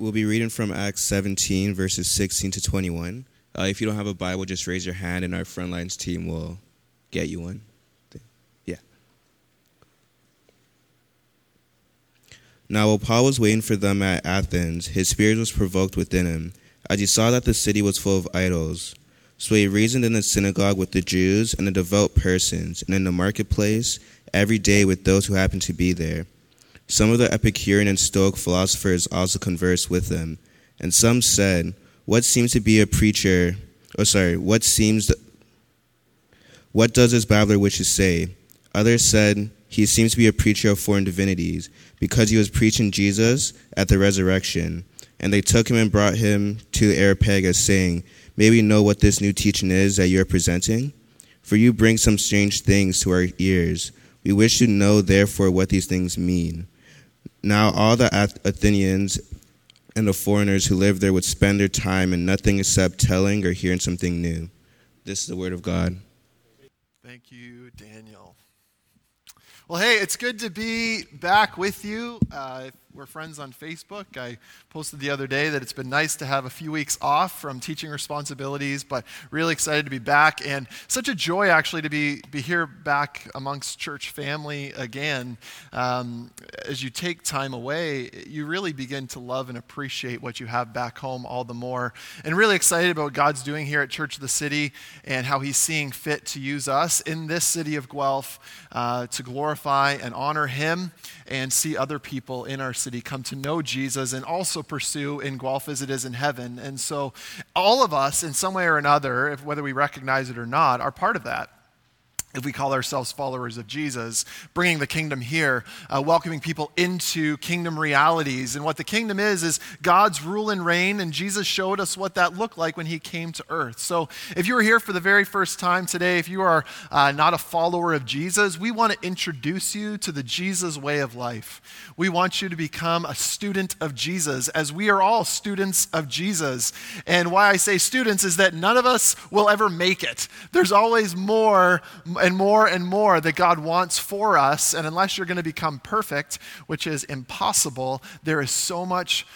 We'll be reading from Acts 17, verses 16 to 21. If you don't have a Bible, just raise your hand, and our Frontlines team will get you one. Yeah. Now, while Paul was waiting for them at Athens, his spirit was provoked within him, as he saw that the city was full of idols. So he reasoned in the synagogue with the Jews and the devout persons, and in the marketplace every day with those who happened to be there. Some of the Epicurean and Stoic philosophers also conversed with him, and some said, what does this babbler wish to say? Others said, he seems to be a preacher of foreign divinities, because he was preaching Jesus at the resurrection. And they took him and brought him to Areopagus, saying, may we know what this new teaching is that you are presenting? For you bring some strange things to our ears. We wish to know, therefore, what these things mean. Now all the Athenians and the foreigners who lived there would spend their time in nothing except telling or hearing something new. This is the word of God. Thank you, Daniel. Well, hey, it's good to be back with you. We're friends on Facebook. I posted the other day that it's been nice to have a few weeks off from teaching responsibilities, but really excited to be back, and such a joy actually to be here back amongst church family again. As you take time away, you really begin to love and appreciate what you have back home all the more, and really excited about what God's doing here at Church of the City and how he's seeing fit to use us in this city of Guelph to glorify and honor him and see other people in our city come to know Jesus and also pursue in Guelph as it is in heaven. And so all of us in some way or another, whether we recognize it or not, are part of that. If we call ourselves followers of Jesus, bringing the kingdom here, welcoming people into kingdom realities. And what the kingdom is God's rule and reign, and Jesus showed us what that looked like when he came to earth. So if you were here for the very first time today, if you are not a follower of Jesus, we want to introduce you to the Jesus way of life. We want you to become a student of Jesus, as we are all students of Jesus. And why I say students is that none of us will ever make it. There's always more and more that God wants for us. And unless you're going to become perfect, which is impossible, there is so much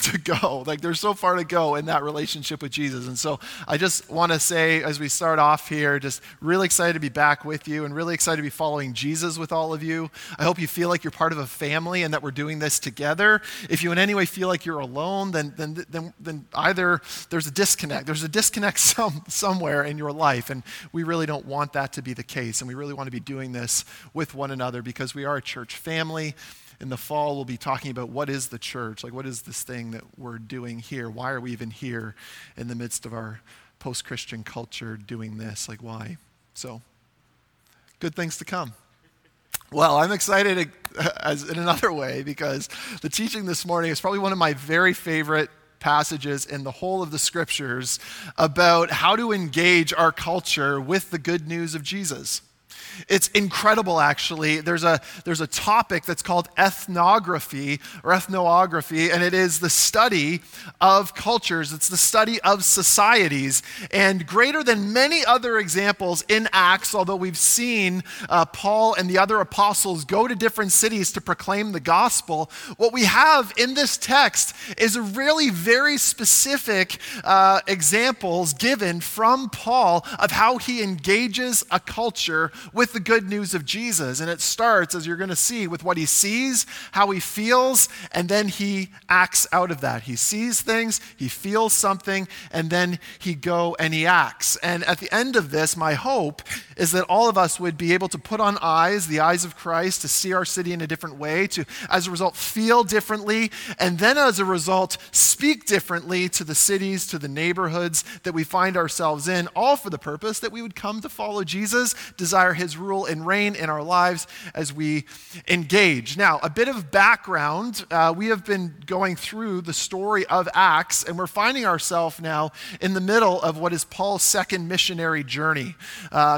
to go. Like, there's so far to go in that relationship with Jesus. And so I just want to say, as we start off here, just really excited to be back with you and really excited to be following Jesus with all of you. I hope you feel like you're part of a family and that we're doing this together. If you in any way feel like you're alone, then either there's a disconnect. There's a disconnect somewhere in your life, and we really don't want that to be the case. And we really want to be doing this with one another because we are a church family. In the fall, we'll be talking about what is the church? Like, what is this thing that we're doing here? Why are we even here in the midst of our post-Christian culture doing this? Like, why? So, good things to come. Well, I'm excited as in another way because the teaching this morning is probably one of my very favorite passages in the whole of the scriptures about how to engage our culture with the good news of Jesus. It's incredible, actually. There's a topic that's called ethnography, and it is the study of cultures. It's the study of societies. And greater than many other examples in Acts, although we've seen Paul and the other apostles go to different cities to proclaim the gospel, what we have in this text is really very specific examples given from Paul of how he engages a culture with the good news of Jesus. And it starts, as you're going to see, with what he sees, how he feels, and then he acts out of that. He sees things, he feels something, and then he goes and he acts. And at the end of this, my hope is that all of us would be able to put on the eyes of Christ, to see our city in a different way, to, as a result, feel differently, and then as a result, speak differently to the cities, to the neighborhoods that we find ourselves in, all for the purpose that we would come to follow Jesus, desire his rule and reign in our lives as we engage. Now, a bit of background. We have been going through the story of Acts, and we're finding ourselves now in the middle of what is Paul's second missionary journey.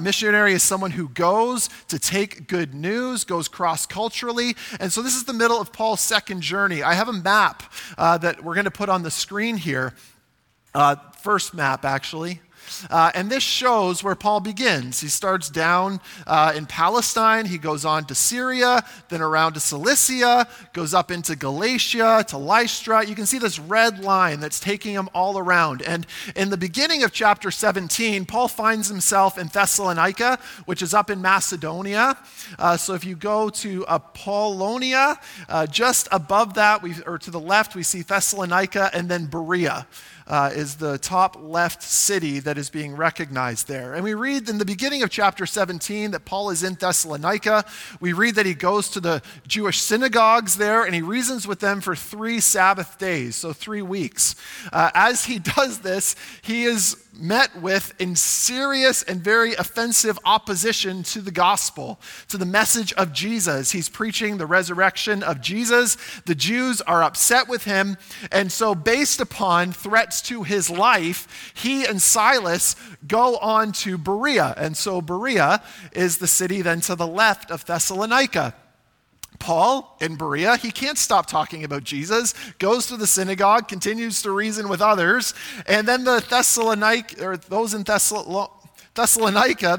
Missionary is someone who goes to take good news, goes cross-culturally, and so this is the middle of Paul's second journey. I have a map that we're going to put on the screen here. First map, actually. And this shows where Paul begins. He starts down in Palestine, he goes on to Syria, then around to Cilicia, goes up into Galatia, to Lystra. You can see this red line that's taking him all around. And in the beginning of chapter 17, Paul finds himself in Thessalonica, which is up in Macedonia. So if you go to Apollonia, just above that, or to the left, we see Thessalonica, and then Berea is the top left city that is being recognized there. And we read in the beginning of chapter 17 that Paul is in Thessalonica. We read that he goes to the Jewish synagogues there and he reasons with them for 3 Sabbath days, so 3 weeks. As he does this, he is met with in serious and very offensive opposition to the gospel, to the message of Jesus. He's preaching the resurrection of Jesus. The Jews are upset with him. And so based upon threats to his life, he and Silas go on to Berea. And so Berea is the city then to the left of Thessalonica. Paul in Berea, he can't stop talking about Jesus, goes to the synagogue, continues to reason with others, and then the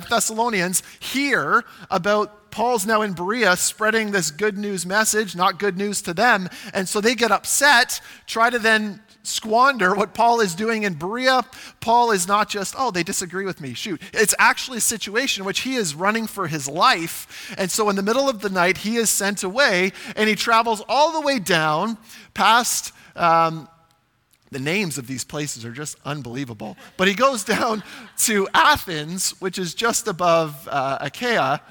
Thessalonians hear about Paul's now in Berea spreading this good news message, not good news to them, and so they get upset, try to then squander what Paul is doing in Berea. Paul is not just, oh, they disagree with me, shoot. It's actually a situation in which he is running for his life. And so in the middle of the night, he is sent away and he travels all the way down past, the names of these places are just unbelievable. But he goes down to Athens, which is just above Achaia,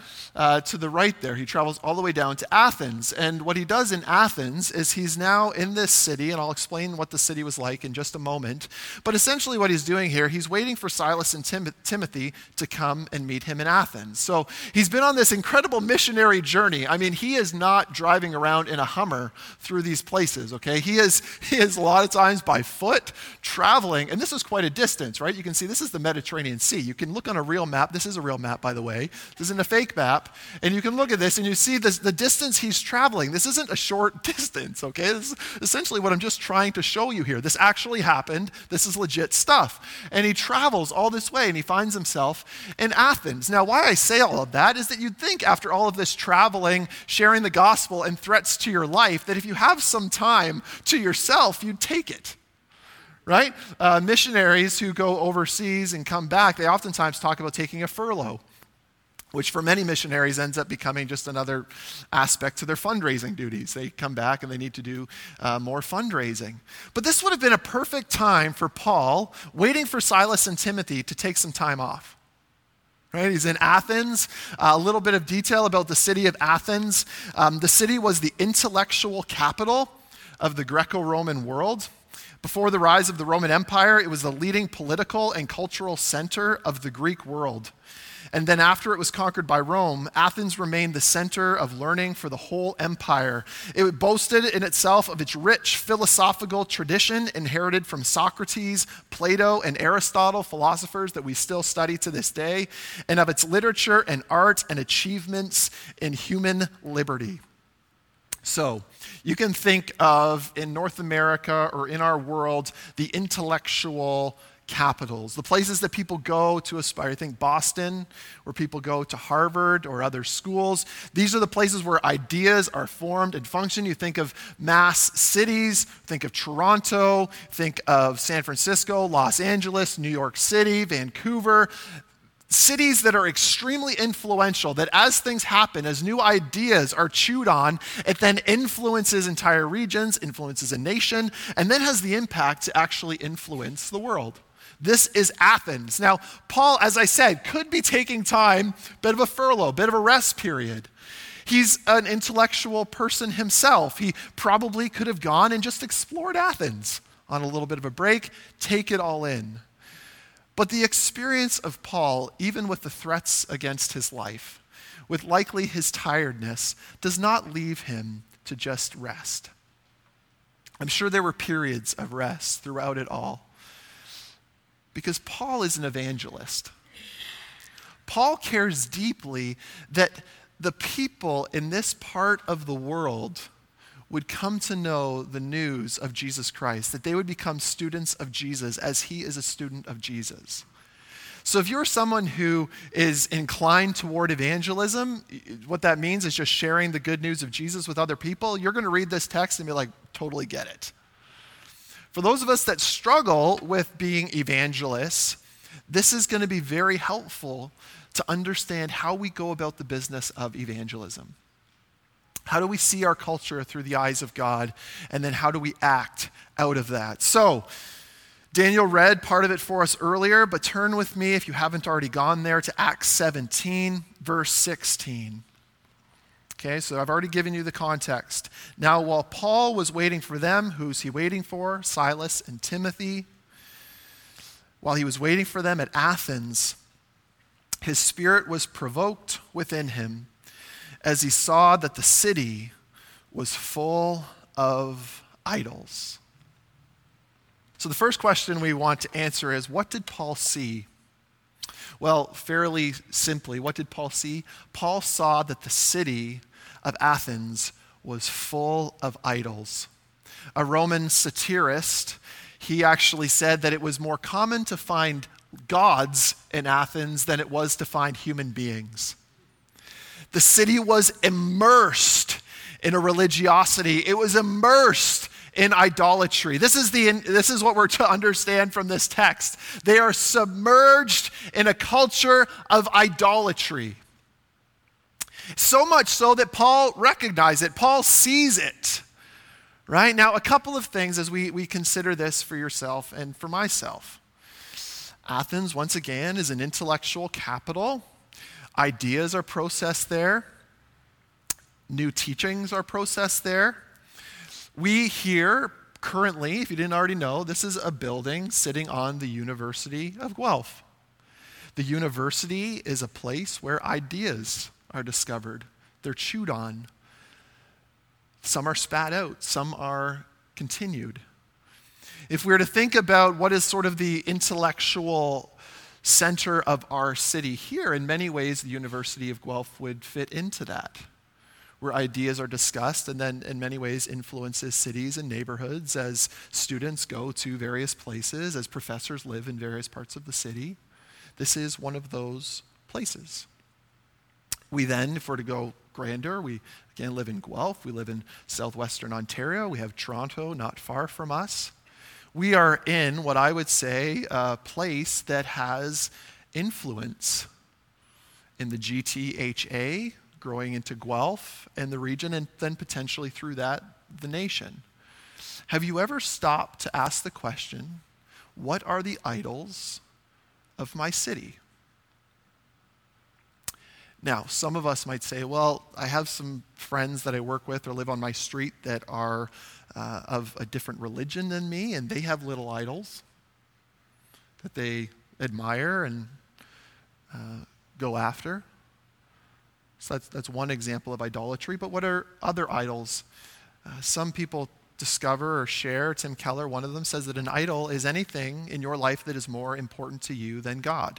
to the right there. He travels all the way down to Athens. And what he does in Athens is he's now in this city, and I'll explain what the city was like in just a moment. But essentially what he's doing here, he's waiting for Silas and Timothy to come and meet him in Athens. So he's been on this incredible missionary journey. I mean, he is not driving around in a Hummer through these places, okay? He is a lot of times by foot traveling, and this is quite a distance, right? You can see this is the Mediterranean Sea. You can look on a real map. This is a real map, by the way. This isn't a fake map. And you can look at this and you see this, the distance he's traveling. This isn't a short distance, okay? This is essentially what I'm just trying to show you here. This actually happened. This is legit stuff. And he travels all this way and he finds himself in Athens. Now, why I say all of that is that you'd think after all of this traveling, sharing the gospel and threats to your life, that if you have some time to yourself, you'd take it. Right? Missionaries who go overseas and come back, they oftentimes talk about taking a furlough, which for many missionaries ends up becoming just another aspect to their fundraising duties. They come back and they need to do more fundraising. But this would have been a perfect time for Paul, waiting for Silas and Timothy to take some time off. Right? He's in Athens. A little bit of detail about the city of Athens. The city was the intellectual capital of the Greco-Roman world. Before the rise of the Roman Empire, it was the leading political and cultural center of the Greek world. And then after it was conquered by Rome, Athens remained the center of learning for the whole empire. It boasted in itself of its rich philosophical tradition inherited from Socrates, Plato, and Aristotle, philosophers that we still study to this day, and of its literature and art and achievements in human liberty. So you can think of in North America or in our world, the intellectual capitals, the places that people go to aspire. I think Boston, where people go to Harvard or other schools. These are the places where ideas are formed and function. You think of mass cities, think of Toronto, think of San Francisco, Los Angeles, New York City, Vancouver. Cities that are extremely influential, that as things happen, as new ideas are chewed on, it then influences entire regions, influences a nation, and then has the impact to actually influence the world. This is Athens. Now, Paul, as I said, could be taking time, bit of a furlough, bit of a rest period. He's an intellectual person himself. He probably could have gone and just explored Athens on a little bit of a break, take it all in. But the experience of Paul, even with the threats against his life, with likely his tiredness, does not leave him to just rest. I'm sure there were periods of rest throughout it all, because Paul is an evangelist. Paul cares deeply that the people in this part of the world would come to know the news of Jesus Christ, that they would become students of Jesus as he is a student of Jesus. So if you're someone who is inclined toward evangelism, what that means is just sharing the good news of Jesus with other people, you're going to read this text and be like, totally get it. For those of us that struggle with being evangelists, this is going to be very helpful to understand how we go about the business of evangelism. How do we see our culture through the eyes of God? And then how do we act out of that? So Daniel read part of it for us earlier, but turn with me, if you haven't already gone there, to Acts 17, verse 16. Okay, so I've already given you the context. Now, while Paul was waiting for them, who's he waiting for? Silas and Timothy. While he was waiting for them at Athens, his spirit was provoked within him as he saw that the city was full of idols. So the first question we want to answer is, what did Paul see? Well, fairly simply, what did Paul see? Paul saw that the city of Athens was full of idols. A Roman satirist, he actually said that it was more common to find gods in Athens than it was to find human beings. The city was immersed in a religiosity. It was immersed in idolatry. This is what we're to understand from this text. They are submerged in a culture of idolatry. So much so that Paul recognizes it. Paul sees it. Right? Now, a couple of things as we consider this for yourself and for myself. Athens, once again, is an intellectual capital. Ideas are processed there. New teachings are processed there. We here currently, if you didn't already know, this is a building sitting on the University of Guelph. The university is a place where ideas are discovered. They're chewed on. Some are spat out. Some are continued. If we were to think about what is sort of the intellectual center of our city here, in many ways the University of Guelph would fit into that, where ideas are discussed and then in many ways influences cities and neighborhoods as students go to various places, as professors live in various parts of the city. This is one of those places. We then, if we're to go grander, we again live in Guelph, we live in southwestern Ontario, we have Toronto not far from us. We are in what I would say a place that has influence in the GTHA, growing into Guelph and the region, and then potentially through that, the nation. Have you ever stopped to ask the question, what are the idols of my city? Now, some of us might say, well, I have some friends that I work with or live on my street that are of a different religion than me, and they have little idols that they admire and go after. So that's one example of idolatry. But what are other idols? Some people discover or share, Tim Keller, one of them, says that an idol is anything in your life that is more important to you than God.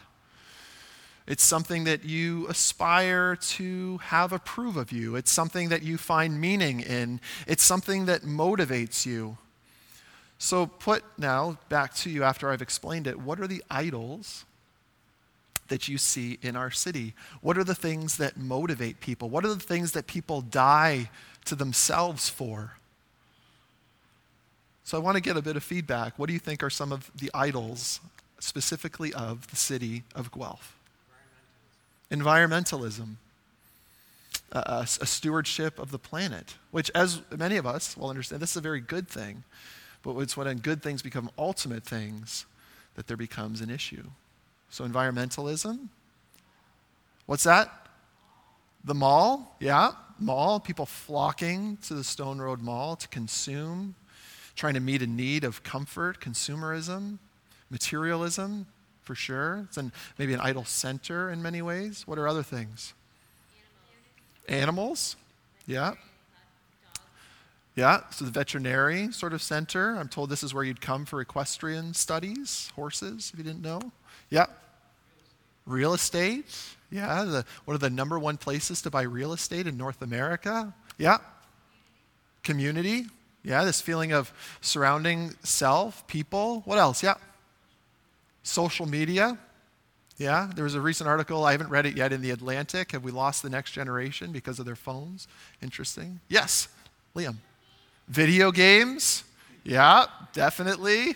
It's something that you aspire to have approve of you. It's something that you find meaning in. It's something that motivates you. So put now back to you after I've explained it, what are the idols that you see in our city? What are the things that motivate people? What are the things that people die to themselves for? So I want to get a bit of feedback. What do you think are some of the idols specifically of the city of Guelph? Environmentalism. A stewardship of the planet, which as many of us will understand, this is a very good thing, but it's when good things become ultimate things that there becomes an issue. So environmentalism, what's that? The mall, yeah, mall, people flocking to the Stone Road Mall to consume, trying to meet a need of comfort, consumerism, materialism, for sure. It's maybe an idol center in many ways. What are other things? Animals, yeah. Yeah, so the veterinary sort of center. I'm told this is where you'd come for equestrian studies, horses, if you didn't know. Yeah. Real estate. Yeah. One of the number one places to buy real estate in North America. Yeah. Community. Yeah, this feeling of surrounding self, people. What else? Yeah. Social media. Yeah, there was a recent article, I haven't read it yet, in The Atlantic. Have we lost the next generation because of their phones? Interesting. Yes, Liam. Video games? Yeah, definitely.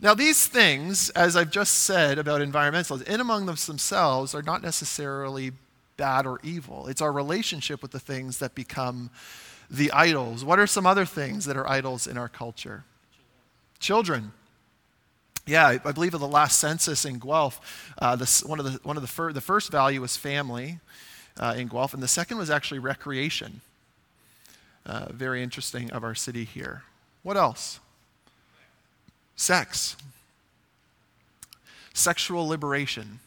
Now these things, as I've just said about environmentalism, in among themselves are not necessarily bad or evil. It's our relationship with the things that become the idols. What are some other things that are idols in our culture? Children. Yeah, I believe of the last census in Guelph, the first value was family in Guelph, and the second was actually recreation. Very interesting of our city here. What else? Sex. Sexual liberation.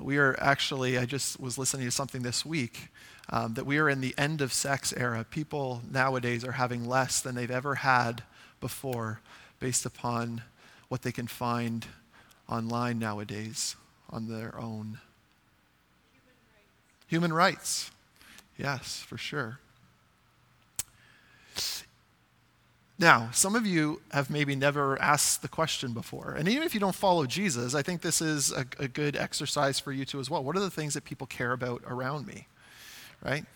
We are actually, I just was listening to something this week, that we are in the end of sex era. People nowadays are having less than they've ever had before based upon what they can find online nowadays on their own. Human rights. Yes, for sure. Now, some of you have maybe never asked the question before. And even if you don't follow Jesus, I think this is a good exercise for you too as well. What are the things that people care about around me, right?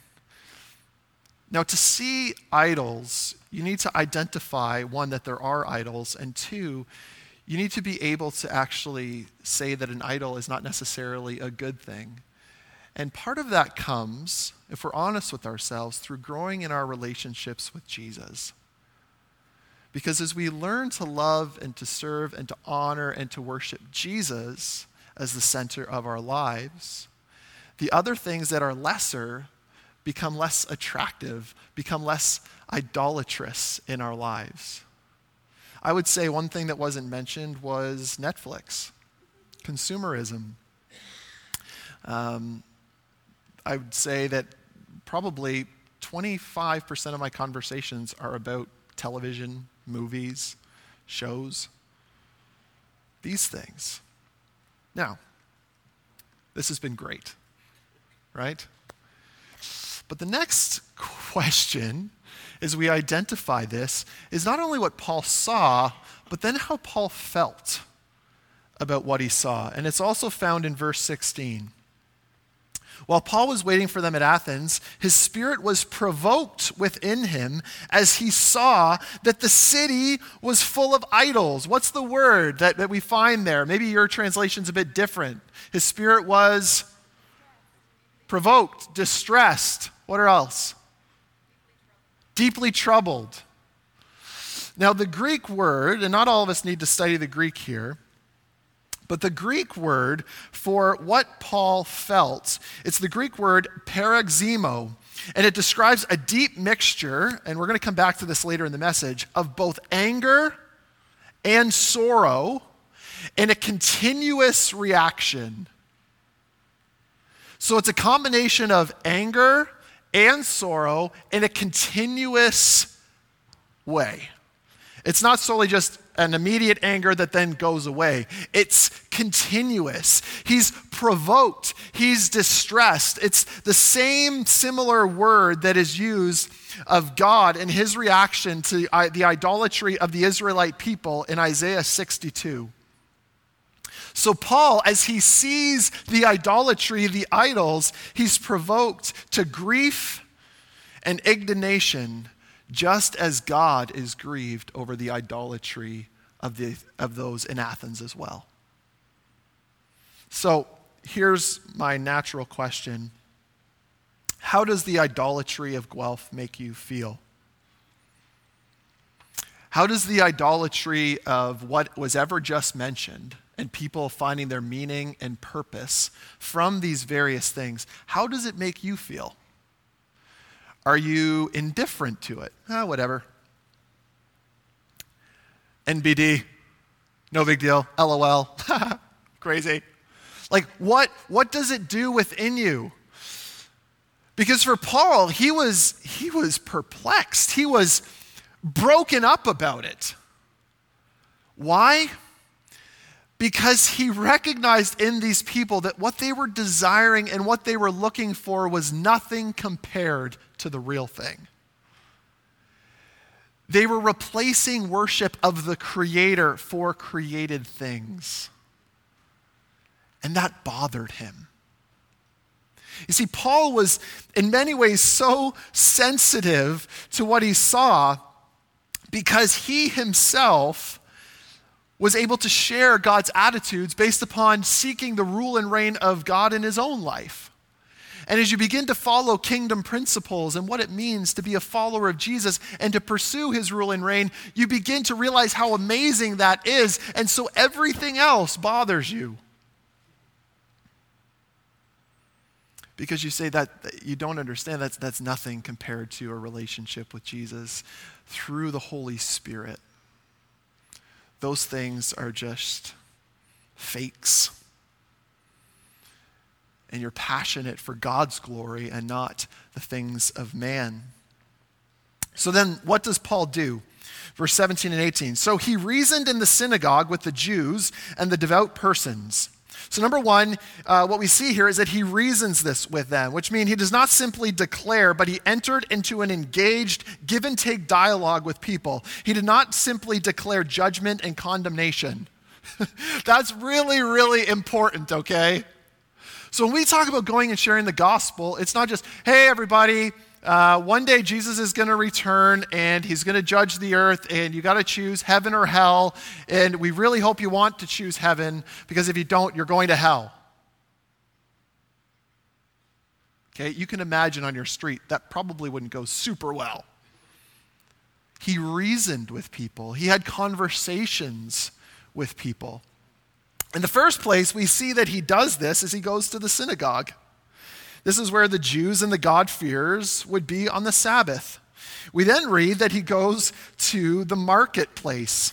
Now, to see idols, you need to identify, one, that there are idols, and two, you need to be able to actually say that an idol is not necessarily a good thing. And part of that comes, if we're honest with ourselves, through growing in our relationships with Jesus. Because as we learn to love and to serve and to honor and to worship Jesus as the center of our lives, the other things that are lesser become less attractive, become less idolatrous in our lives. I would say one thing that wasn't mentioned was Netflix, consumerism. I would say that probably 25% of my conversations are about television, movies, shows, these things. Now, this has been great, right? But the next question, as we identify this, is not only what Paul saw, but then how Paul felt about what he saw. And it's also found in verse 16. While Paul was waiting for them at Athens, his spirit was provoked within him as he saw that the city was full of idols. What's the word that we find there? Maybe your translation's a bit different. His spirit was provoked, distressed. What else? Deeply troubled. Now the Greek word, and not all of us need to study the Greek here, but the Greek word for what Paul felt, it's the Greek word paroximo, and it describes a deep mixture, and we're going to come back to this later in the message, of both anger and sorrow in a continuous reaction. So it's a combination of anger and sorrow in a continuous way. It's not solely just an immediate anger that then goes away. It's continuous. He's provoked. He's distressed. It's the same similar word that is used of God and his reaction to the idolatry of the Israelite people in Isaiah 62. So Paul, as he sees the idolatry, the idols, he's provoked to grief and indignation, just as God is grieved over the idolatry of those in Athens as well. So here's my natural question. How does the idolatry of Guelph make you feel? How does the idolatry of what was ever just mentioned and people finding their meaning and purpose from these various things, how does it make you feel? Are you indifferent to it? Whatever. NBD, no big deal, LOL, crazy. Like what does it do within you? Because for Paul, he was perplexed. He was broken up about it. Why? Because he recognized in these people that what they were desiring and what they were looking for was nothing compared to the real thing. They were replacing worship of the Creator for created things. And that bothered him. You see, Paul was in many ways so sensitive to what he saw because he himself was able to share God's attitudes based upon seeking the rule and reign of God in his own life. And as you begin to follow kingdom principles and what it means to be a follower of Jesus and to pursue his rule and reign, you begin to realize how amazing that is. And so everything else bothers you. Because you say that you don't understand, that's nothing compared to a relationship with Jesus through the Holy Spirit. Those things are just fakes. And you're passionate for God's glory and not the things of man. So then what does Paul do? Verse 17 and 18. So he reasoned in the synagogue with the Jews and the devout persons. So number one, what we see here is that he reasons this with them, which means he does not simply declare, but he entered into an engaged give and take dialogue with people. He did not simply declare judgment and condemnation. That's really, really important, okay? So when we talk about going and sharing the gospel, it's not just, hey, everybody, one day Jesus is going to return and he's going to judge the earth and you got to choose heaven or hell. And we really hope you want to choose heaven because if you don't, you're going to hell. Okay, you can imagine on your street, that probably wouldn't go super well. He reasoned with people. He had conversations with people. In the first place, we see that he does this as he goes to the synagogue. This is where the Jews and the God-fearers would be on the Sabbath. We then read that he goes to the marketplace.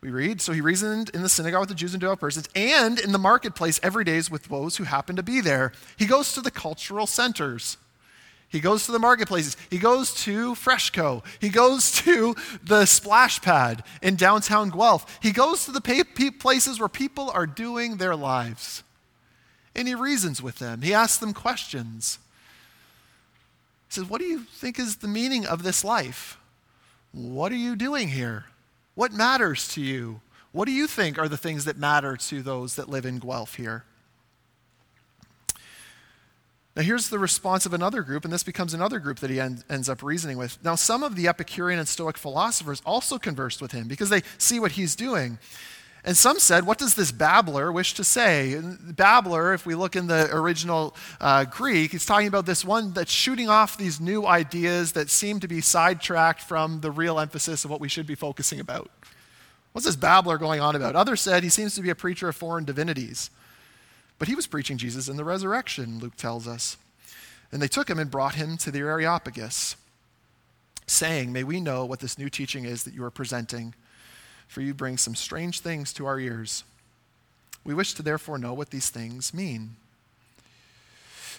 We read, so he reasoned in the synagogue with the Jews and devout persons, and in the marketplace every day with those who happen to be there. He goes to the cultural centers. He goes to the marketplaces. He goes to Freshco. He goes to the splash pad in downtown Guelph. He goes to the places where people are doing their lives. And he reasons with them. He asks them questions. He says, what do you think is the meaning of this life? What are you doing here? What matters to you? What do you think are the things that matter to those that live in Guelph here? Now here's the response of another group, and this becomes another group that he ends up reasoning with. Now some of the Epicurean and Stoic philosophers also conversed with him because they see what he's doing. And some said, what does this babbler wish to say? And babbler, if we look in the original Greek, he's talking about this one that's shooting off these new ideas that seem to be sidetracked from the real emphasis of what we should be focusing about. What's this babbler going on about? Others said he seems to be a preacher of foreign divinities. But he was preaching Jesus in the resurrection, Luke tells us. And they took him and brought him to the Areopagus, saying, may we know what this new teaching is that you are presenting, for you bring some strange things to our ears. We wish to therefore know what these things mean.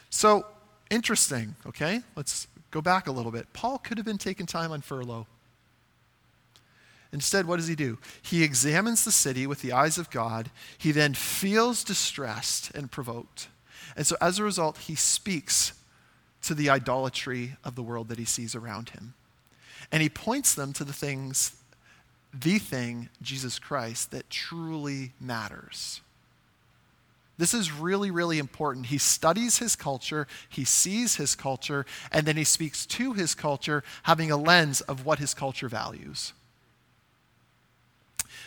So, interesting, okay? Let's go back a little bit. Paul could have been taking time on furlough. Instead, what does he do? He examines the city with the eyes of God. He then feels distressed and provoked. And so as a result, he speaks to the idolatry of the world that he sees around him. And he points them to the thing, Jesus Christ, that truly matters. This is really, really important. He studies his culture, he sees his culture, and then he speaks to his culture, having a lens of what his culture values.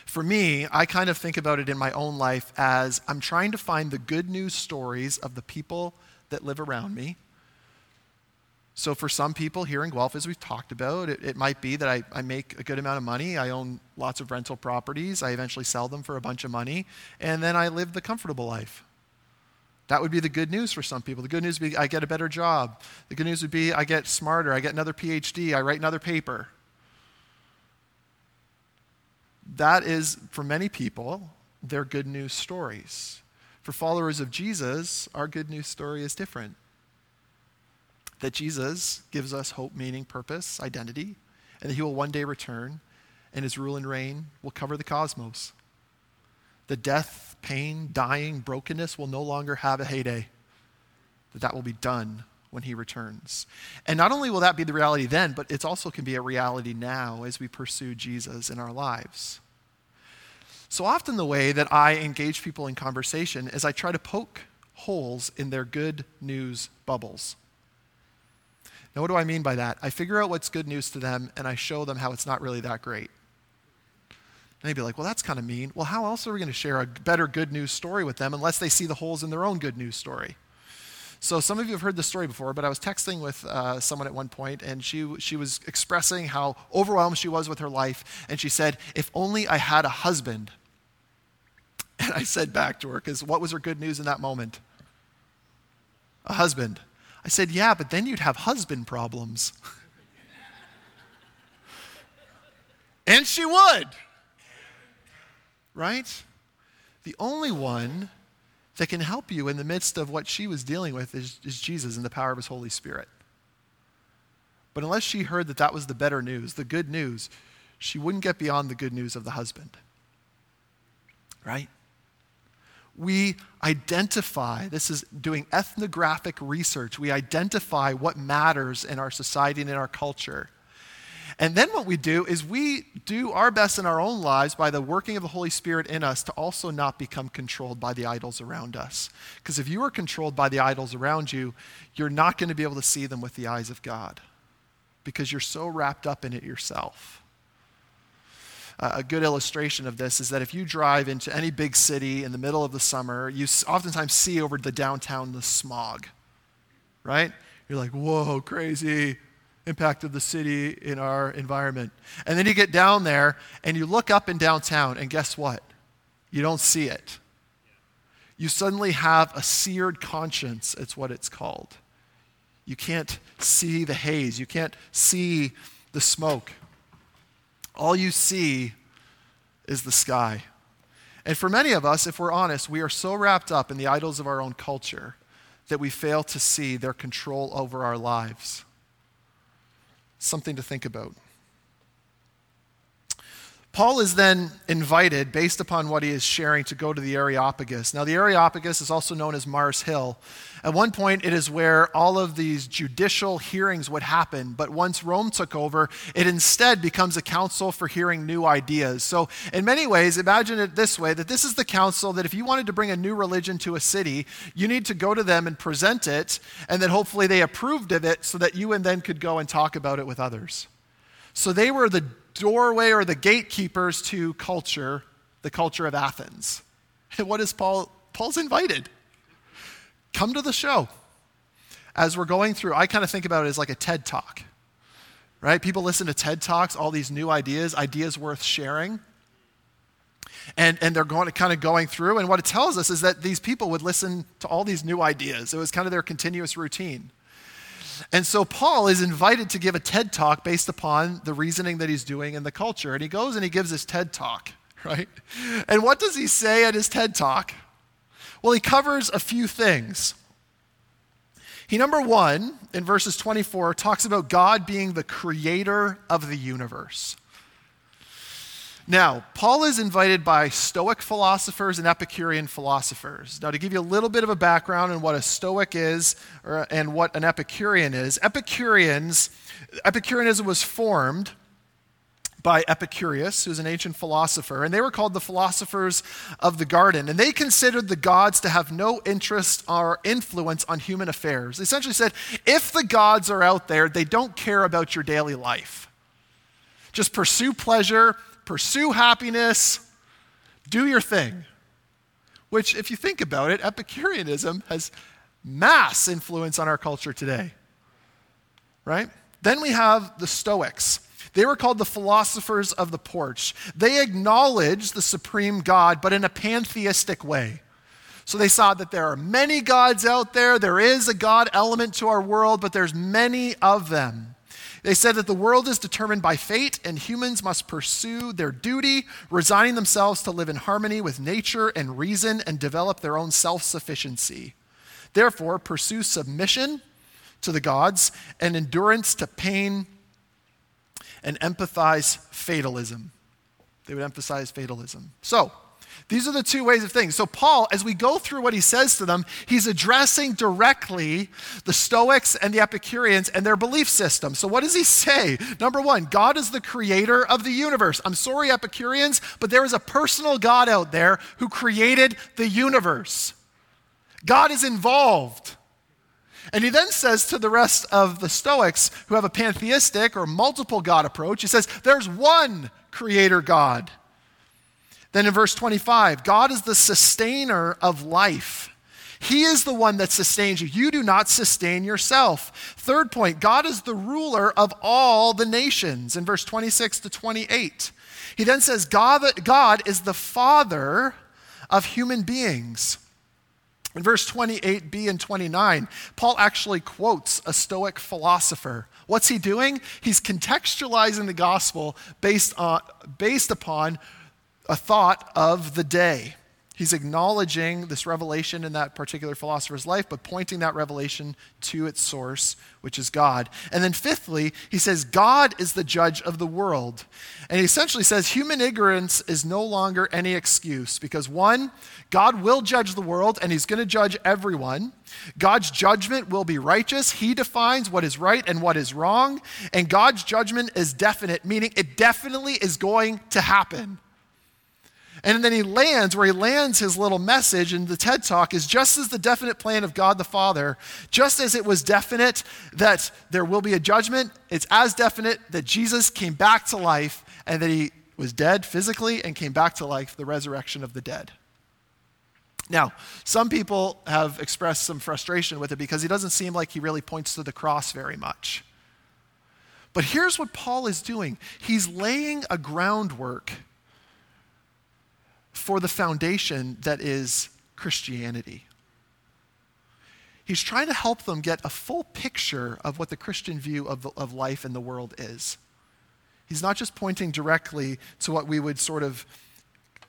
For me, I kind of think about it in my own life as I'm trying to find the good news stories of the people that live around me. So for some people here in Guelph, as we've talked about, it might be that I make a good amount of money. I own lots of rental properties. I eventually sell them for a bunch of money. And then I live the comfortable life. That would be the good news for some people. The good news would be I get a better job. The good news would be I get smarter. I get another PhD. I write another paper. That is, for many people, their good news stories. For followers of Jesus, our good news story is different. That Jesus gives us hope, meaning, purpose, identity, and that he will one day return, and his rule and reign will cover the cosmos. The death, pain, dying, brokenness will no longer have a heyday. That will be done when he returns. And not only will that be the reality then, but it also can be a reality now as we pursue Jesus in our lives. So often the way that I engage people in conversation is I try to poke holes in their good news bubbles. Now, what do I mean by that? I figure out what's good news to them, and I show them how it's not really that great. And they'd be like, well, that's kind of mean. Well, how else are we going to share a better good news story with them unless they see the holes in their own good news story? So some of you have heard this story before, but I was texting with someone at one point, and she was expressing how overwhelmed she was with her life, and she said, if only I had a husband. And I said back to her, because what was her good news in that moment? A husband. I said, yeah, but then you'd have husband problems. And she would, right? The only one that can help you in the midst of what she was dealing with is Jesus and the power of his Holy Spirit. But unless she heard that that was the better news, the good news, she wouldn't get beyond the good news of the husband, right? We identify, this is doing ethnographic research, we identify what matters in our society and in our culture. And then what we do is we do our best in our own lives by the working of the Holy Spirit in us to also not become controlled by the idols around us. Because if you are controlled by the idols around you, you're not going to be able to see them with the eyes of God because you're so wrapped up in it yourself. A good illustration of this is that if you drive into any big city in the middle of the summer, you oftentimes see over the downtown the smog, right? You're like, whoa, crazy impact of the city in our environment. And then you get down there and you look up in downtown and guess what? You don't see it. You suddenly have a seared conscience, it's what it's called. You can't see the haze. You can't see the smoke. All you see is the sky. And for many of us, if we're honest, we are so wrapped up in the idols of our own culture that we fail to see their control over our lives. Something to think about. Paul is then invited, based upon what he is sharing, to go to the Areopagus. Now, the Areopagus is also known as Mars Hill. At one point, it is where all of these judicial hearings would happen, but once Rome took over, it instead becomes a council for hearing new ideas. So, in many ways, imagine it this way, that this is the council that if you wanted to bring a new religion to a city, you need to go to them and present it, and then hopefully they approved of it so that you and then could go and talk about it with others. So they were the doorway or the gatekeepers to culture, the culture of Athens. And what is Paul? Paul's invited. Come to the show. As we're going through, I kind of think about it as like a TED Talk, right? People listen to TED Talks, all these new ideas, ideas worth sharing. And they're going to kind of going through. And what it tells us is that these people would listen to all these new ideas. It was kind of their continuous routine. And so Paul is invited to give a TED Talk based upon the reasoning that he's doing in the culture. And he goes and he gives his TED Talk, right? And what does he say at his TED Talk? Well, he covers a few things. He, number one, in verses 24, talks about God being the creator of the universe. Now, Paul is invited by Stoic philosophers and Epicurean philosophers. Now, to give you a little bit of a background on what a Stoic is and what an Epicurean is, Epicureanism was formed by Epicurus, who's an ancient philosopher, and they were called the philosophers of the garden, and they considered the gods to have no interest or influence on human affairs. They essentially said, if the gods are out there, they don't care about your daily life. Just pursue pleasure, pursue happiness, do your thing. Which, if you think about it, Epicureanism has mass influence on our culture today, right? Then we have the Stoics. They were called the philosophers of the porch. They acknowledged the supreme God, but in a pantheistic way. So they saw that there are many gods out there. There is a God element to our world, but there's many of them. They said that the world is determined by fate and humans must pursue their duty, resigning themselves to live in harmony with nature and reason and develop their own self-sufficiency. Therefore, pursue submission to the gods and endurance to pain and emphasize fatalism. They would emphasize fatalism. So, These are the two ways of things. So Paul, as we go through what he says to them, he's addressing directly the Stoics and the Epicureans and their belief system. So what does he say? Number one, God is the creator of the universe. I'm sorry, Epicureans, but there is a personal God out there who created the universe. God is involved. And he then says to the rest of the Stoics who have a pantheistic or multiple God approach, he says, there's one creator God. Then in verse 25, God is the sustainer of life. He is the one that sustains you. You do not sustain yourself. Third point, God is the ruler of all the nations. In verse 26 to 28, he then says, God is the father of human beings. In verse 28b and 29, Paul actually quotes a Stoic philosopher. What's he doing? He's contextualizing the gospel based upon a thought of the day. He's acknowledging this revelation in that particular philosopher's life, but pointing that revelation to its source, which is God. And then fifthly, he says, God is the judge of the world. And he essentially says, human ignorance is no longer any excuse because one, God will judge the world and he's going to judge everyone. God's judgment will be righteous. He defines what is right and what is wrong. And God's judgment is definite, meaning it definitely is going to happen. And then he lands his little message in the TED Talk is just as the definite plan of God the Father, just as it was definite that there will be a judgment, it's as definite that Jesus came back to life and that he was dead physically and came back to life, the resurrection of the dead. Now, some people have expressed some frustration with it because it doesn't seem like he really points to the cross very much. But here's what Paul is doing. He's laying a groundwork for the foundation that is Christianity. He's trying to help them get a full picture of what the Christian view of life and the world is. He's not just pointing directly to what we would sort of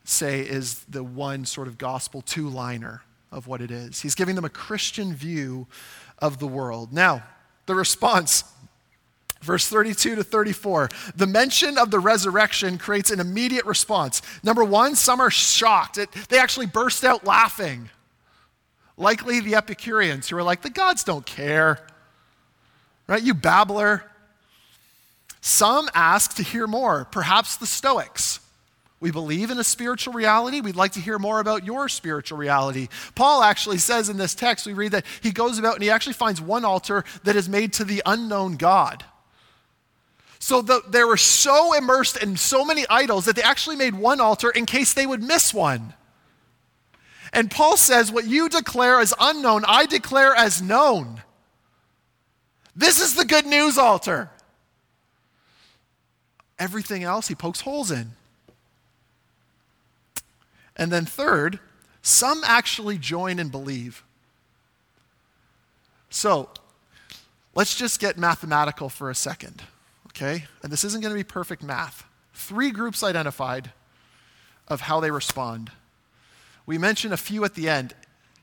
say is the one sort of gospel two-liner of what it is. He's giving them a Christian view of the world. Now, the response, Verse 32 to 34, the mention of the resurrection creates an immediate response. Number one, some are shocked. They actually burst out laughing. Likely the Epicureans who are like, the gods don't care, right? You babbler. Some ask to hear more, perhaps the Stoics. We believe in a spiritual reality. We'd like to hear more about your spiritual reality. Paul actually says in this text, we read that he goes about and he actually finds one altar that is made to the unknown God. So they were so immersed in so many idols that they actually made one altar in case they would miss one. And Paul says, what you declare as unknown, I declare as known. This is the good news altar. Everything else he pokes holes in. And then third, some actually join and believe. So let's just get mathematical for a second. Okay, and this isn't going to be perfect math. Three groups identified of how they respond. We mentioned a few at the end.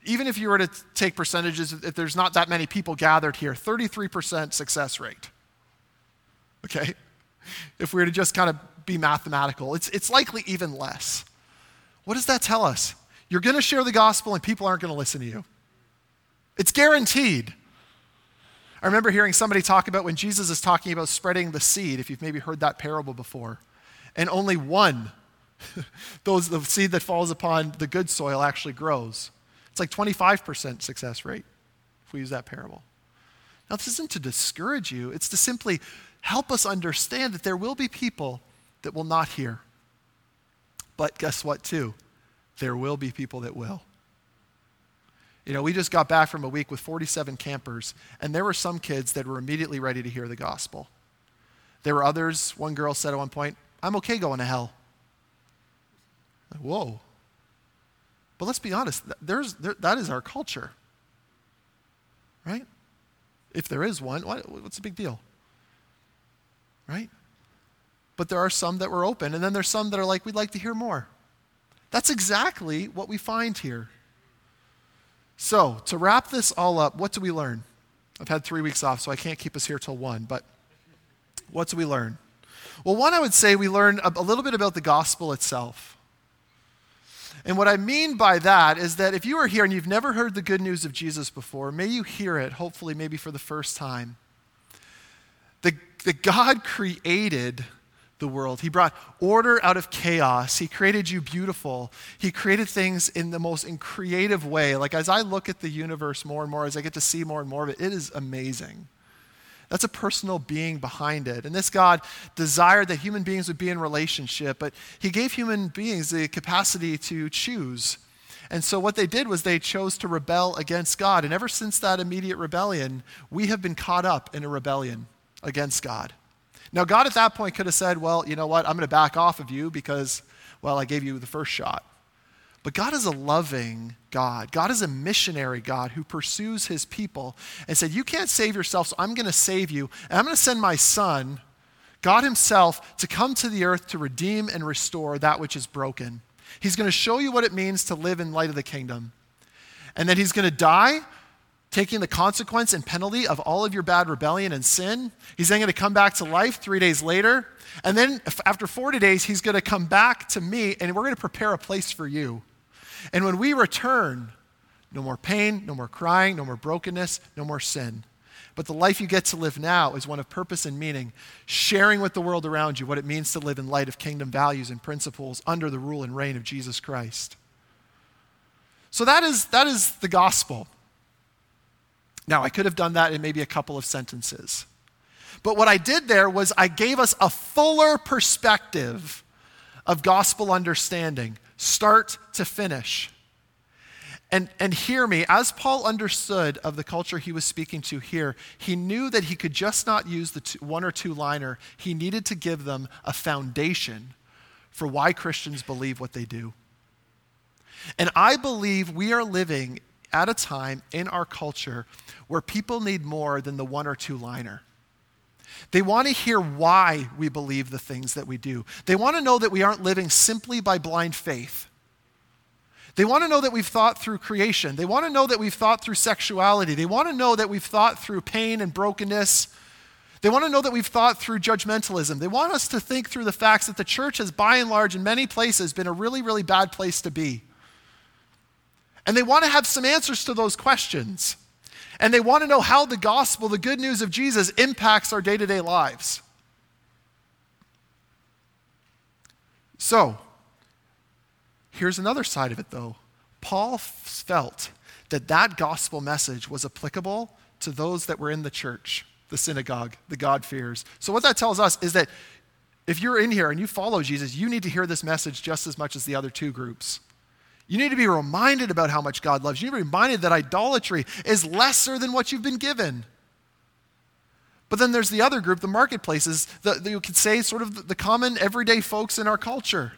Even if you were to take percentages, if there's not that many people gathered here, 33% success rate. Okay, if we were to just kind of be mathematical, it's likely even less. What does that tell us? You're going to share the gospel and people aren't going to listen to you. It's guaranteed. I remember hearing somebody talk about when Jesus is talking about spreading the seed, if you've maybe heard that parable before, and only one, the seed that falls upon the good soil actually grows. It's like 25% success rate if we use that parable. Now, this isn't to discourage you. It's to simply help us understand that there will be people that will not hear. But guess what, too? There will be people that will. You know, we just got back from a week with 47 campers, and there were some kids that were immediately ready to hear the gospel. There were others, one girl said at one point, I'm okay going to hell. Like, whoa. But let's be honest, that is our culture, right? If there is one, what's the big deal, right? But there are some that were open, and then there's some that are like, we'd like to hear more. That's exactly what we find here. So, to wrap this all up, what do we learn? I've had 3 weeks off, so I can't keep us here till 1, but what do we learn? Well, one, I would say we learn a little bit about the gospel itself. And what I mean by that is that if you are here and you've never heard the good news of Jesus before, may you hear it, hopefully maybe for the first time. That God created the world. He brought order out of chaos. He created you beautiful. He created things in the most creative way. Like as I look at the universe more and more, as I get to see more and more of it, it is amazing. That's a personal being behind it. And this God desired that human beings would be in relationship, but he gave human beings the capacity to choose. And so what they did was they chose to rebel against God. And ever since that immediate rebellion, we have been caught up in a rebellion against God. Now, God at that point could have said, well, you know what? I'm going to back off of you because, well, I gave you the first shot. But God is a loving God. God is a missionary God who pursues his people and said, you can't save yourself, so I'm going to save you. And I'm going to send my son, God himself, to come to the earth to redeem and restore that which is broken. He's going to show you what it means to live in light of the kingdom. And then he's going to die, taking the consequence and penalty of all of your bad rebellion and sin. He's then going to come back to life 3 days later. And then after 40 days, he's going to come back to me, and we're going to prepare a place for you. And when we return, no more pain, no more crying, no more brokenness, no more sin. But the life you get to live now is one of purpose and meaning, sharing with the world around you what it means to live in light of kingdom values and principles under the rule and reign of Jesus Christ. So that is the gospel. Now, I could have done that in maybe a couple of sentences. But what I did there was I gave us a fuller perspective of gospel understanding, start to finish. And hear me, as Paul understood of the culture he was speaking to here, he knew that he could just not use the one or two liner. He needed to give them a foundation for why Christians believe what they do. And I believe we are living at a time in our culture where people need more than the one or two liner. They want to hear why we believe the things that we do. They want to know that we aren't living simply by blind faith. They want to know that we've thought through creation. They want to know that we've thought through sexuality. They want to know that we've thought through pain and brokenness. They want to know that we've thought through judgmentalism. They want us to think through the facts that the church has, by and large, in many places, been a really, really bad place to be. And they want to have some answers to those questions. And they want to know how the gospel, the good news of Jesus, impacts our day-to-day lives. So, here's another side of it though. Paul felt that that gospel message was applicable to those that were in the church, the synagogue, the God-fearers. So what that tells us is that if you're in here and you follow Jesus, you need to hear this message just as much as the other two groups. You need to be reminded about how much God loves you. You need to be reminded that idolatry is lesser than what you've been given. But then there's the other group, the marketplaces, you could say sort of the common everyday folks in our culture.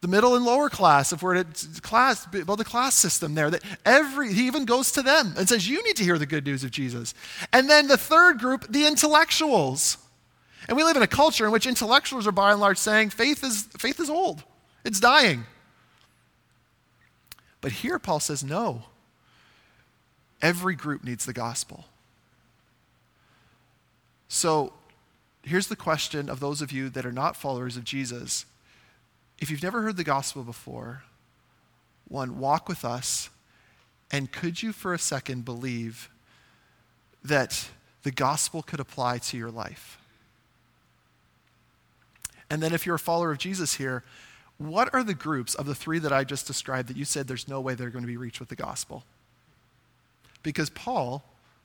The middle and lower class, if we're at class, well, the class system there, that he even goes to them and says, you need to hear the good news of Jesus. And then the third group, the intellectuals. And we live in a culture in which intellectuals are by and large saying, faith is old. It's dying. But here Paul says, no, every group needs the gospel. So here's the question of those of you that are not followers of Jesus. If you've never heard the gospel before, one, walk with us, and could you for a second believe that the gospel could apply to your life? And then if you're a follower of Jesus here, what are the groups of the three that I just described that you said there's no way they're going to be reached with the gospel? Because Paul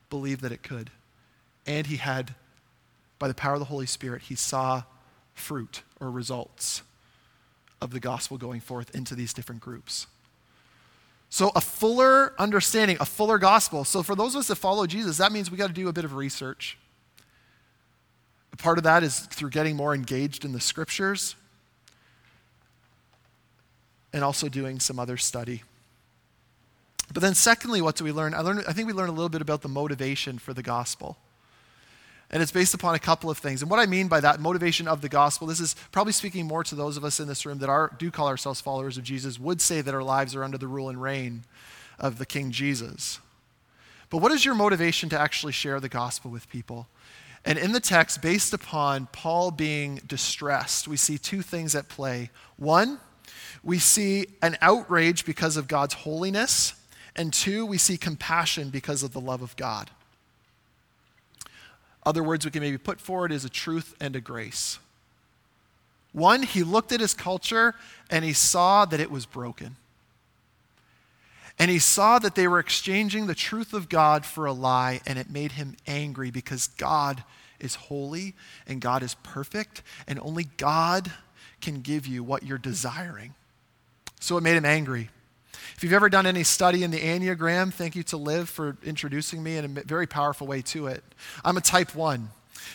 believed that it could. And he had, by the power of the Holy Spirit, he saw fruit or results of the gospel going forth into these different groups. So a fuller understanding, a fuller gospel. So for those of us that follow Jesus, that means we got to do a bit of research. Part of that is through getting more engaged in the scriptures, and also doing some other study. But then secondly, what do we learn? I think we learn a little bit about the motivation for the gospel. And it's based upon a couple of things. And what I mean by that, motivation of the gospel, this is probably speaking more to those of us in this room that do call ourselves followers of Jesus, would say that our lives are under the rule and reign of the King Jesus. But what is your motivation to actually share the gospel with people? And in the text, based upon Paul being distressed, we see two things at play. One, we see an outrage because of God's holiness, and two, we see compassion because of the love of God. Other words we can maybe put forward is a truth and a grace. One, he looked at his culture and he saw that it was broken. And he saw that they were exchanging the truth of God for a lie, and it made him angry because God is holy and God is perfect, and only God can give you what you're desiring. So it made him angry. If you've ever done any study in the Enneagram, thank you to Liv for introducing me in a very powerful way to it. I'm a type 1.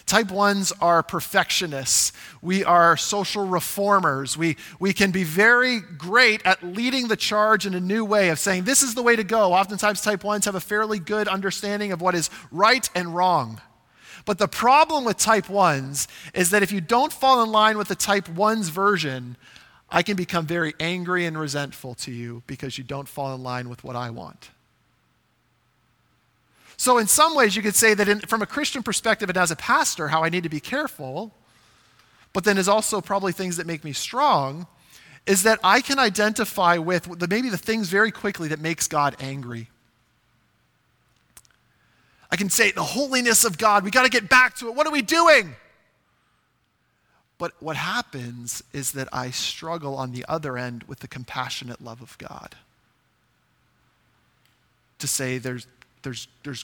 Type 1s are perfectionists. We are social reformers. We can be very great at leading the charge in a new way of saying, this is the way to go. Oftentimes type 1s have a fairly good understanding of what is right and wrong. But the problem with type 1s is that if you don't fall in line with the type 1's version, I can become very angry and resentful to you because you don't fall in line with what I want. So in some ways you could say that from a Christian perspective and as a pastor, how I need to be careful, but then is also probably things that make me strong, is that I can identify with maybe the things very quickly that makes God angry. I can say, the holiness of God, we got to get back to it. What are we doing? But what happens is that I struggle on the other end with the compassionate love of God. To say there's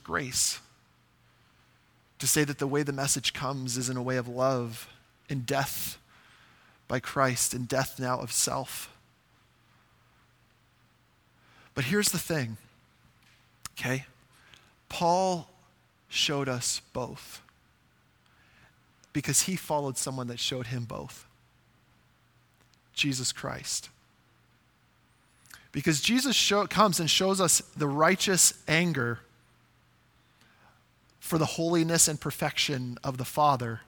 grace. To say that the way the message comes is in a way of love and death by Christ and death now of self. But here's the thing, okay? Paul showed us both because he followed someone that showed him both, Jesus Christ. Because Jesus comes and shows us the righteous anger for the holiness and perfection of the Father,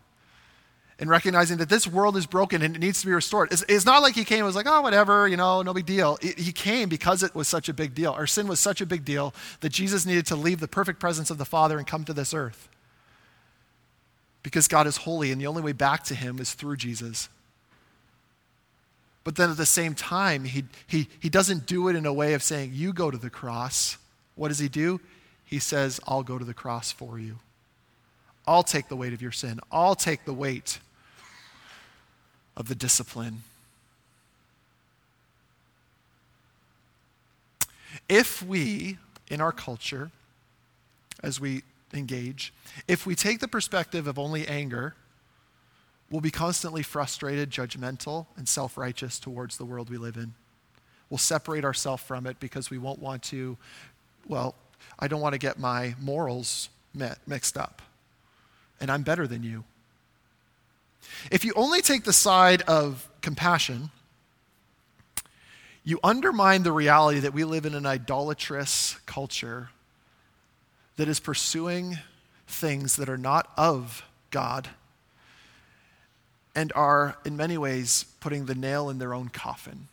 and recognizing that this world is broken and it needs to be restored. It's not like he came and was like, oh, whatever, you know, no big deal. He came because it was such a big deal. Our sin was such a big deal that Jesus needed to leave the perfect presence of the Father and come to this earth. Because God is holy, and the only way back to him is through Jesus. But then at the same time, he doesn't do it in a way of saying, you go to the cross. What does he do? He says, I'll go to the cross for you. I'll take the weight of your sin. I'll take the weight of the discipline. If we, in our culture, as we engage, if we take the perspective of only anger, we'll be constantly frustrated, judgmental, and self-righteous towards the world we live in. We'll separate ourselves from it because we won't want to, I don't want to get my morals mixed up. And I'm better than you. If you only take the side of compassion, you undermine the reality that we live in an idolatrous culture that is pursuing things that are not of God and are, in many ways, putting the nail in their own coffin.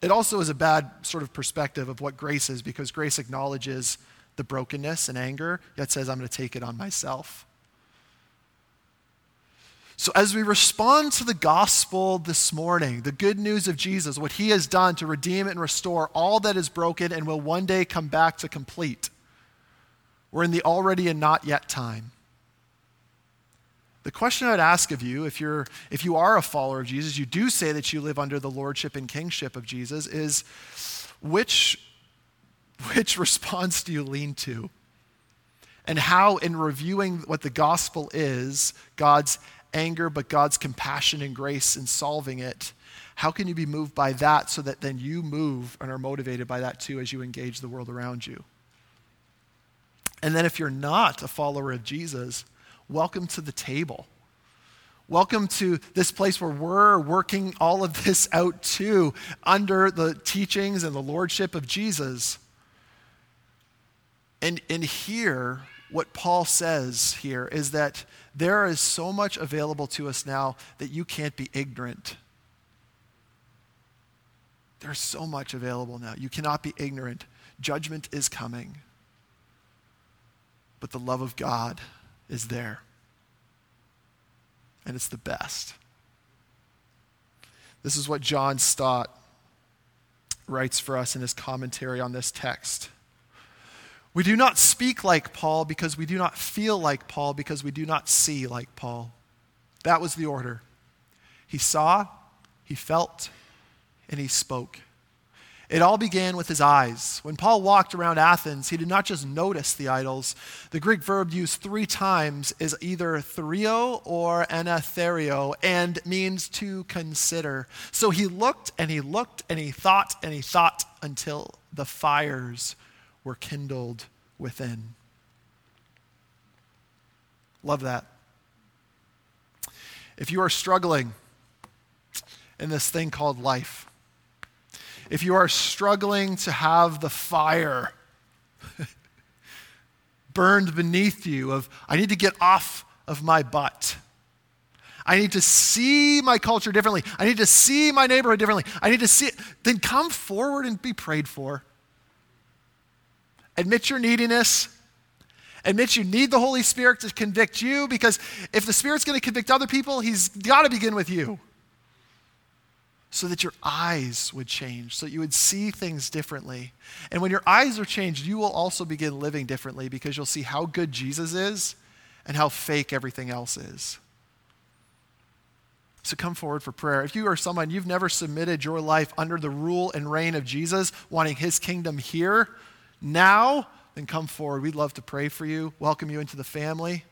It also is a bad sort of perspective of what grace is, because grace acknowledges the brokenness and anger, yet says, I'm going to take it on myself. So as we respond to the gospel this morning, the good news of Jesus, what he has done to redeem and restore all that is broken and will one day come back to complete, we're in the already and not yet time. The question I'd ask of you, if you are a follower of Jesus, you do say that you live under the lordship and kingship of Jesus, is which response do you lean to? And how, in reviewing what the gospel is, God's anger, but God's compassion and grace in solving it, how can you be moved by that so that then you move and are motivated by that too as you engage the world around you? And then if you're not a follower of Jesus, welcome to the table. Welcome to this place where we're working all of this out too under the teachings and the lordship of Jesus. And here, what Paul says here is that there is so much available to us now that you can't be ignorant. There's so much available now. You cannot be ignorant. Judgment is coming. But the love of God is there. And it's the best. This is what John Stott writes for us in his commentary on this text. We do not speak like Paul because we do not feel like Paul because we do not see like Paul. That was the order. He saw, he felt, and he spoke. It all began with his eyes. When Paul walked around Athens, he did not just notice the idols. The Greek verb used 3 times is either therio or anatherio and means to consider. So he looked and he looked and he thought until the fires were kindled within. Love that. If you are struggling in this thing called life, if you are struggling to have the fire burned beneath you of, I need to get off of my butt. I need to see my culture differently. I need to see my neighborhood differently. I need to see it. Then come forward and be prayed for. Admit your neediness. Admit you need the Holy Spirit to convict you, because if the Spirit's going to convict other people, he's got to begin with you. So that your eyes would change, so that you would see things differently. And when your eyes are changed, you will also begin living differently because you'll see how good Jesus is and how fake everything else is. So come forward for prayer. If you are someone, you've never submitted your life under the rule and reign of Jesus, wanting his kingdom here, now, then come forward. We'd love to pray for you, welcome you into the family.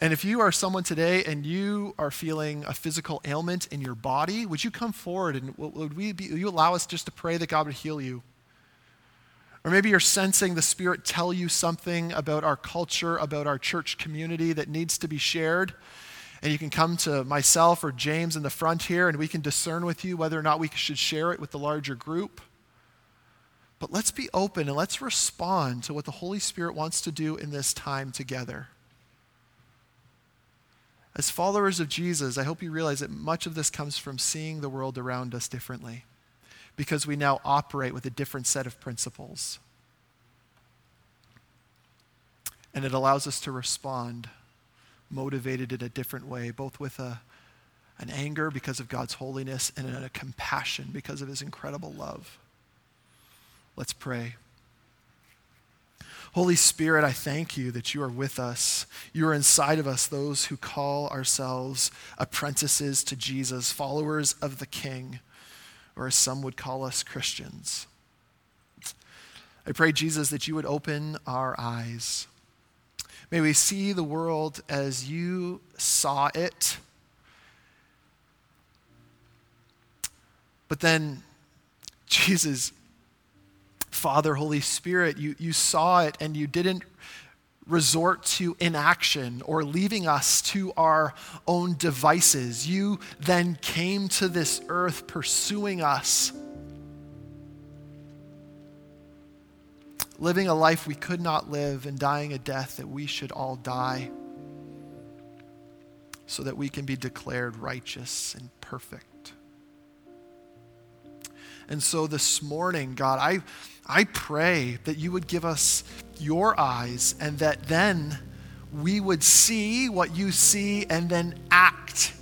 And if you are someone today and you are feeling a physical ailment in your body, would you come forward and would you allow us just to pray that God would heal you? Or maybe you're sensing the Spirit tell you something about our culture, about our church community that needs to be shared. And you can come to myself or James in the front here and we can discern with you whether or not we should share it with the larger group. But let's be open and let's respond to what the Holy Spirit wants to do in this time together. As followers of Jesus, I hope you realize that much of this comes from seeing the world around us differently because we now operate with a different set of principles. And it allows us to respond motivated in a different way, both with an anger because of God's holiness and a compassion because of his incredible love. Let's pray. Holy Spirit, I thank you that you are with us. You are inside of us, those who call ourselves apprentices to Jesus, followers of the King, or as some would call us, Christians. I pray, Jesus, that you would open our eyes. May we see the world as you saw it, but then, Jesus, Father, Holy Spirit, you saw it and you didn't resort to inaction or leaving us to our own devices. You then came to this earth pursuing us, living a life we could not live and dying a death that we should all die so that we can be declared righteous and perfect. And so this morning, God, I pray that you would give us your eyes and that then we would see what you see and then act,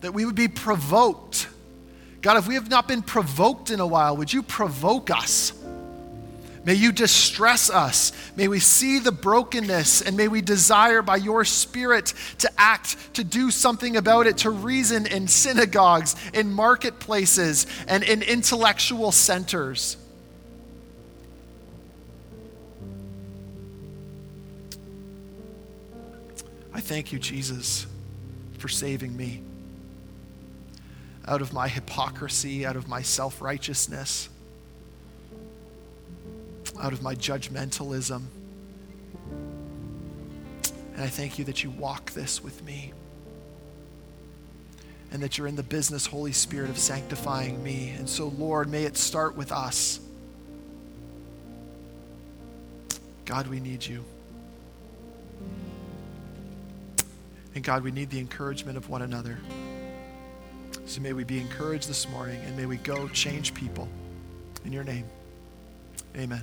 that we would be provoked. God, if we have not been provoked in a while, would you provoke us? May you distress us. May we see the brokenness and may we desire by your Spirit to act, to do something about it, to reason in synagogues, in marketplaces, and in intellectual centers. I thank you, Jesus, for saving me out of my hypocrisy, out of my self-righteousness, out of my judgmentalism. And I thank you that you walk this with me and that you're in the business, Holy Spirit, of sanctifying me. And so, Lord, may it start with us. God, we need you. And God, we need the encouragement of one another. So may we be encouraged this morning and may we go change people. In your name, amen.